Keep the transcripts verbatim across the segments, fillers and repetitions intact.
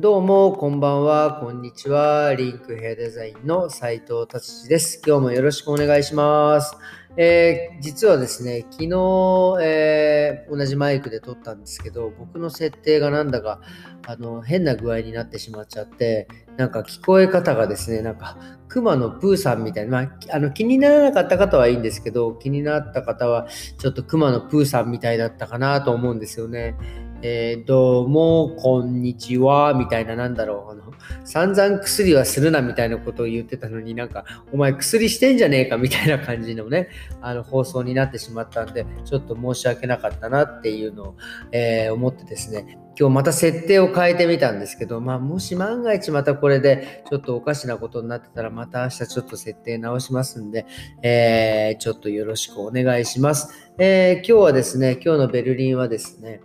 どうもこんばんは、こんにちは。リンクヘアデザインの斉藤達志です。今日もよろしくお願いします。えー、実はですね、昨日、えー、同じマイクで撮ったんですけど、僕の設定がなんだかあの変な具合になってしまっちゃって、なんか聞こえ方がですね、なんか熊のプーさんみたいな、まあ、あの気にならなかった方はいいんですけど、気になった方はちょっと熊のプーさんみたいだったかなと思うんですよね。えー、どうもこんにちはみたいな、なんだろう、あの散々薬はするなみたいなことを言ってたのに、なんかお前薬してんじゃねえかみたいな感じのね、あの放送になってしまったんで、ちょっと申し訳なかったなっていうのを、えー、思ってですね、今日また設定を変えてみたんですけど、まあ、もし万が一またこれでちょっとおかしなことになってたら、また明日ちょっと設定直しますんで、えー、ちょっとよろしくお願いします。えー、今日はですね、今日のベルリンはですね、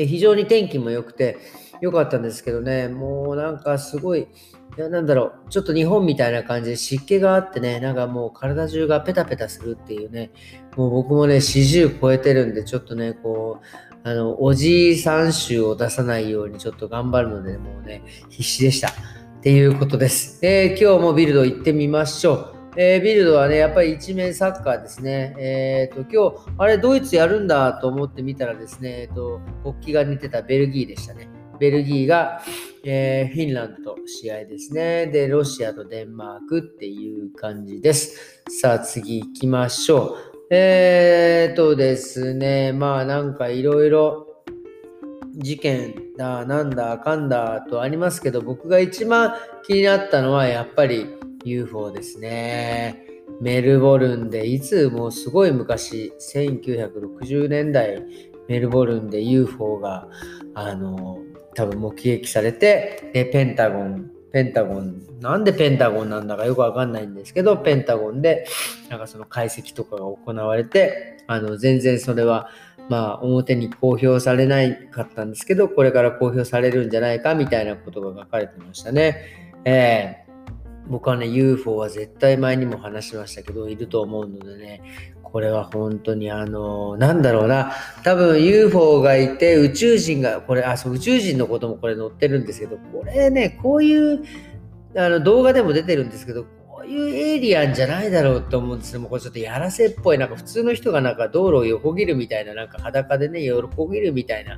え非常に天気も良くて良かったんですけどね、もうなんかすごい、いやなんだろう、ちょっと日本みたいな感じで湿気があってね、なんかもう体中がペタペタするっていうね、もう僕もねよんじゅう超えてるんで、ちょっとねこうあのおじいさん臭を出さないようにちょっと頑張るので、もうね必死でしたっていうことです。えー、今日もビルド行ってみましょう。えー、ビルドはね、やっぱり一面サッカーですね。えー、と今日あれドイツやるんだと思ってみたらですね、えー、と国旗が似てたベルギーでしたね。ベルギーが、えー、フィンランドと試合ですね。で、ロシアとデンマークっていう感じです。さあ次行きましょう。えーとですね、まあなんかいろいろ事件だなんだかんだとありますけど、僕が一番気になったのはやっぱりユーフォー ですね。メルボルンで、いつもうすごい昔、せんきゅうひゃくろくじゅうねんだい、メルボルンで ユーフォー があの多分目撃されて、でペンタゴンペンタゴンなんでペンタゴンなんだかよくわかんないんですけど、ペンタゴンでなんかその解析とかが行われて、あの全然それはまあ表に公表されないかったんですけど、これから公表されるんじゃないかみたいなことが書かれてましたね。えー僕はね ユーフォー は絶対前にも話しましたけどいると思うのでね、これは本当にあのなんだろうな、多分 ユーフォー がいて宇宙人がこれあそう宇宙人のこともこれ載ってるんですけど、これねこういうあの動画でも出てるんですけど、こういうエイリアンじゃないだろうと思うんですけども、これちょっとやらせっぽい、なんか普通の人がなんか道路を横切るみたいな、なんか裸でね横切るみたいな、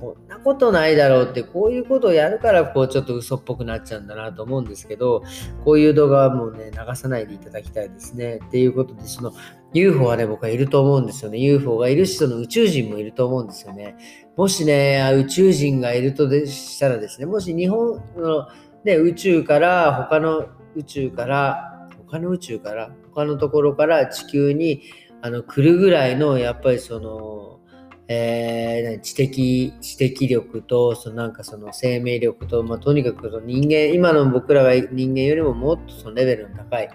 こんなことないだろうって、こういうことをやるからこうちょっと嘘っぽくなっちゃうんだなと思うんですけど、こういう動画はもうね流さないでいただきたいですねっていうことで、その ユーフォー はね僕はいると思うんですよね。 ユーフォー がいるし、その宇宙人もいると思うんですよね。もしね宇宙人がいるとでしたらですね、もし日本の、ね、宇宙から他の宇宙から他の宇宙から他のところから地球にあの来るぐらいのやっぱりそのえー、知的、知的力とそのなんかその生命力と、まあ、とにかくその人間、今の僕らが人間よりももっとそのレベルの高い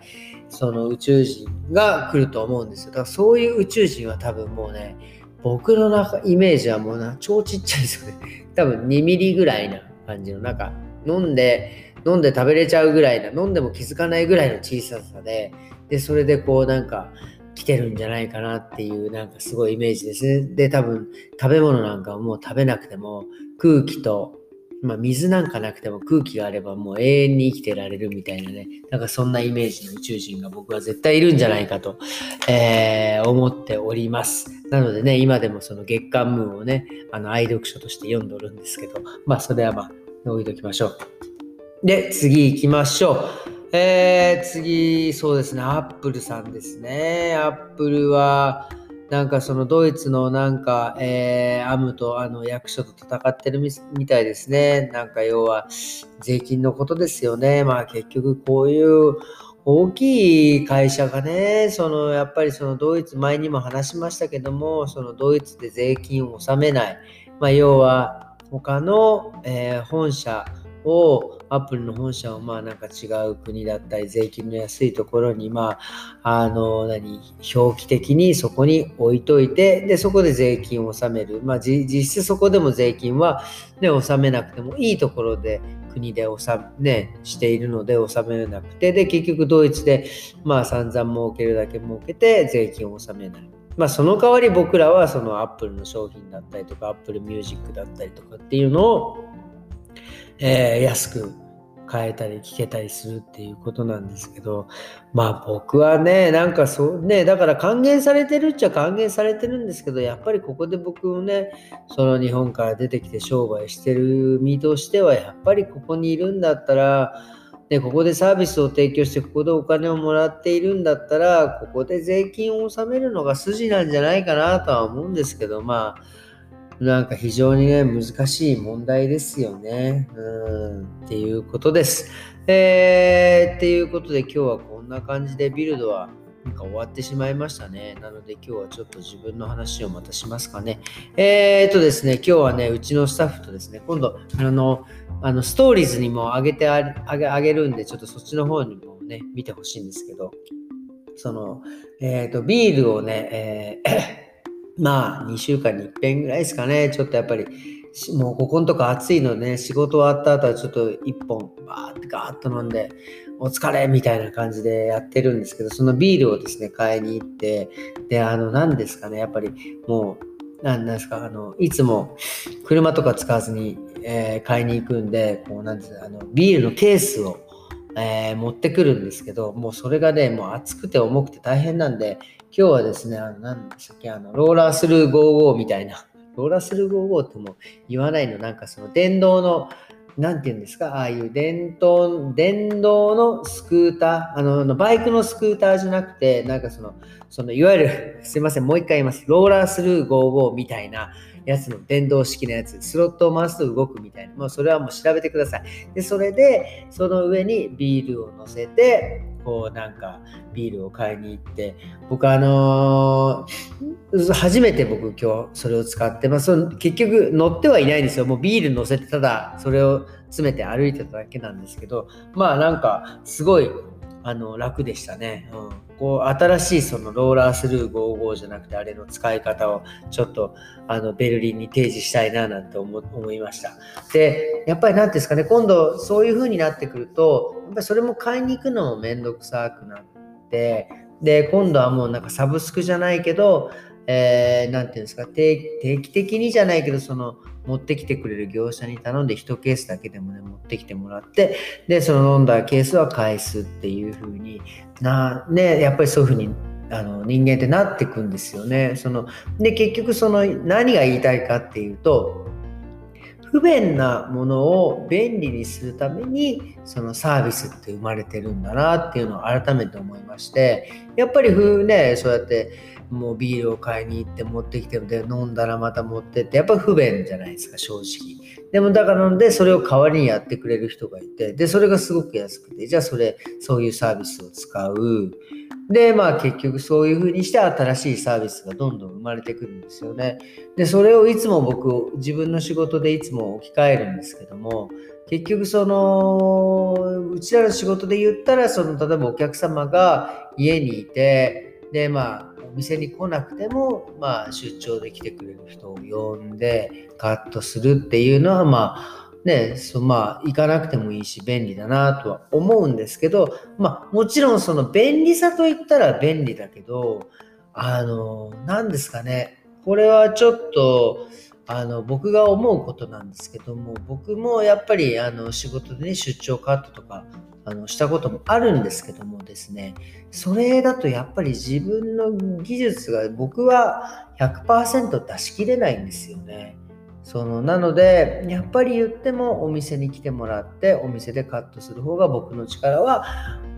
その宇宙人が来ると思うんですよ。だからそういう宇宙人は多分もうね、僕の中イメージはもうな超ちっちゃいですよね。多分にミリぐらいな感じの、なんか飲んで飲んで食べれちゃうぐらいな、飲んでも気づかないぐらいの小ささで、でそれでこうなんか来てるんじゃないかなっていう、なんかすごいイメージですね。で多分食べ物なんかはもう食べなくても空気と、まあ、水なんかなくても空気があればもう永遠に生きてられるみたいなね、なんかそんなイメージの宇宙人が僕は絶対いるんじゃないかと、えー、思っております。なのでね、今でもその月刊ムーンをねあの愛読書として読んどるんですけど、まあそれはまあ置いときましょう。で次行きましょう。えー、次そうですね、アップルさんですね。アップルはなんかそのドイツのなんか、えー、アムとあの役所と戦ってる み, みたいですね。なんか要は税金のことですよね。まあ結局こういう大きい会社がね、そのやっぱりそのドイツ、前にも話しましたけども、そのドイツで税金を納めない、まあ要は他の、えー、本社をアップルの本社をまあなんか違う国だったり税金の安いところにまああの何表記的にそこに置いといて、でそこで税金を納める、まあ実質そこでも税金はね納めなくてもいいところで国で納め、ね、しているので納めなくて、で結局ドイツでまあ散々儲けるだけ儲けて税金を納めない。まあその代わり僕らはそのアップルの商品だったりとかアップルミュージックだったりとかっていうのをえー、安く買えたり聞けたりするっていうことなんですけど、まあ僕はね、なんかそうね、だから還元されてるっちゃ還元されてるんですけど、やっぱりここで僕をね、その日本から出てきて商売してる身としては、やっぱりここにいるんだったら、でここでサービスを提供して、ここでお金をもらっているんだったら、ここで税金を納めるのが筋なんじゃないかなとは思うんですけど、まあなんか非常にね、難しい問題ですよね。うんっていうことです。えー、っていうことで今日はこんな感じでビルドはなんか終わってしまいましたね。なので今日はちょっと自分の話をまたしますかね。えーっとですね、今日はね、うちのスタッフとですね、今度あのあのストーリーズにも上げてあげ、上げるんで、ちょっとそっちの方にもね、見てほしいんですけど、そのえーっとビールをね、えー、まあにしゅうかんに一遍ぐらいですかね、ちょっとやっぱり。もうここんとこ暑いので、ね、仕事終わった後はちょっと一本バーってガーッと飲んでお疲れみたいな感じでやってるんですけど、そのビールをですね買いに行って、であの何ですかね、やっぱりもう何ですか、あのいつも車とか使わずに、えー、買いに行くんで、こうなんですか、あのビールのケースを、えー、持ってくるんですけど、もうそれがね、もう暑くて重くて大変なんで、今日はですね、あの何でしたっけ、あのローラースルーごじゅうごみたいな。ローラースルーごじゅうごっても言わないの、なんかその電動の、なんていうんですか、ああいう電動、電動のスクーター、あの、バイクのスクーターじゃなくて、なんかその、そのいわゆる、すいません、もう一回言います、ローラースルーごじゅうごみたいなやつの電動式のやつ、スロットを回すと動くみたいな、もうそれはもう調べてください。で、それで、その上にビールを乗せて、こうなんかビールを買いに行って、僕あのー、初めて僕今日それを使ってます。結局乗ってはいないんですよ。もうビール乗せて、ただそれを詰めて歩いてただけなんですけど、まあなんかすごいあの楽でしたね、うん、こう新しいそのローラースルーごじゅうごじゃなくて、あれの使い方をちょっとあのベルリンに提示したいななんて 思, 思いました。でやっぱり何ですかね、今度そういう風になってくると、やっぱりそれも買いに行くのも面倒くさくなって、で今度はもうなんかサブスクじゃないけど、えー、なんていうんですか、定期的にじゃないけど、その持ってきてくれる業者に頼んでいちケースだけでもね持ってきてもらって、でその飲んだケースは返すっていう風にな、ね、やっぱりそういう風にあの人間ってなってくんですよね。そので結局その何が言いたいかっていうと、不便なものを便利にするためにそのサービスって生まれてるんだなっていうのを改めて思いまして、やっぱりふうね、そうやってもうビールを買いに行って持ってきて、で飲んだらまた持ってって、やっぱり不便じゃないですか、正直。でもだからので、それを代わりにやってくれる人がいて、でそれがすごく安くて、じゃあそれそういうサービスを使う。でまあ結局そういう風にして新しいサービスがどんどん生まれてくるんですよね。でそれをいつも僕自分の仕事でいつも置き換えるんですけども、結局そのうちらの仕事で言ったら、その例えばお客様が家にいて、でまあお店に来なくても、まあ出張で来てくれる人を呼んでカットするっていうのは、まあね、そまあ行かなくてもいいし便利だなとは思うんですけど、まあもちろんその便利さといったら便利だけど、あの何ですかね、これはちょっとあの僕が思うことなんですけども、僕もやっぱりあの仕事でね出張カットとかあのしたこともあるんですけどもですね、それだとやっぱり自分の技術が僕は ひゃくパーセント 出し切れないんですよね。そのなのでやっぱり言ってもお店に来てもらってお店でカットする方が僕の力は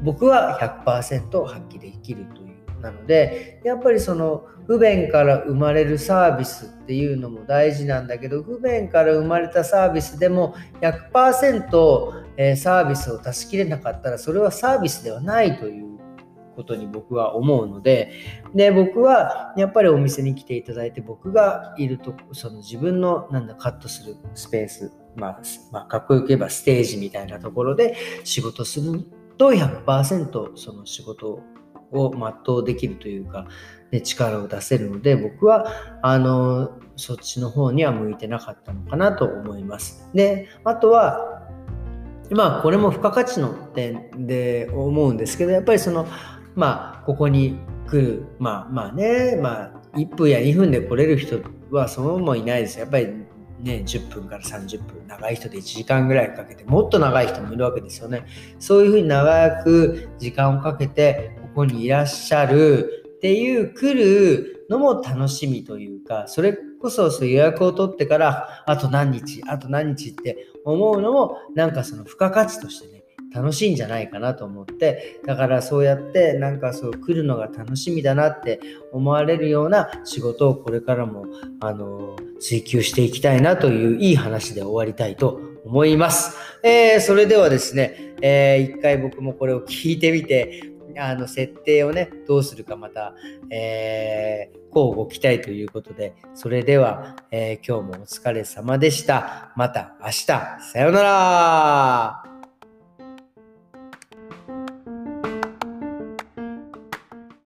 僕は ひゃくパーセント 発揮できるという、なのでやっぱりその不便から生まれるサービスっていうのも大事なんだけど、不便から生まれたサービスでも ひゃくパーセント サービスを出し切れなかったら、それはサービスではないということに僕は思うので、で僕はやっぱりお店に来ていただいて、僕がいるとその自分のなんだカットするスペース、まあまあ、かっこよく言えばステージみたいなところで仕事すると ひゃくパーセント その仕事を全うできるというか、ね、力を出せるので、僕はあのそっちの方には向いてなかったのかなと思います。であとはまあこれも付加価値の点で思うんですけど、やっぱりそのまあ、ここに来る、まあまあね、まあ、いっぷんやにふんで来れる人はそのままいないです。やっぱりね、じゅっぷんからさんじゅっぷん、長い人でいちじかんぐらいかけて、もっと長い人もいるわけですよね。そういうふうに長く時間をかけてここにいらっしゃるっていう来るのも楽しみというか、それこそ予約を取ってからあと何日あと何日って思うのもなんかその付加価値としてね楽しいんじゃないかなと思って、だからそうやってなんかそう来るのが楽しみだなって思われるような仕事をこれからもあの追求していきたいなといういい話で終わりたいと思います。えー、それではですね、えー、一回僕もこれを聞いてみてあの設定をねどうするかまた、えー、こうご期待ということで、それでは、えー、今日もお疲れ様でした。また明日さようなら。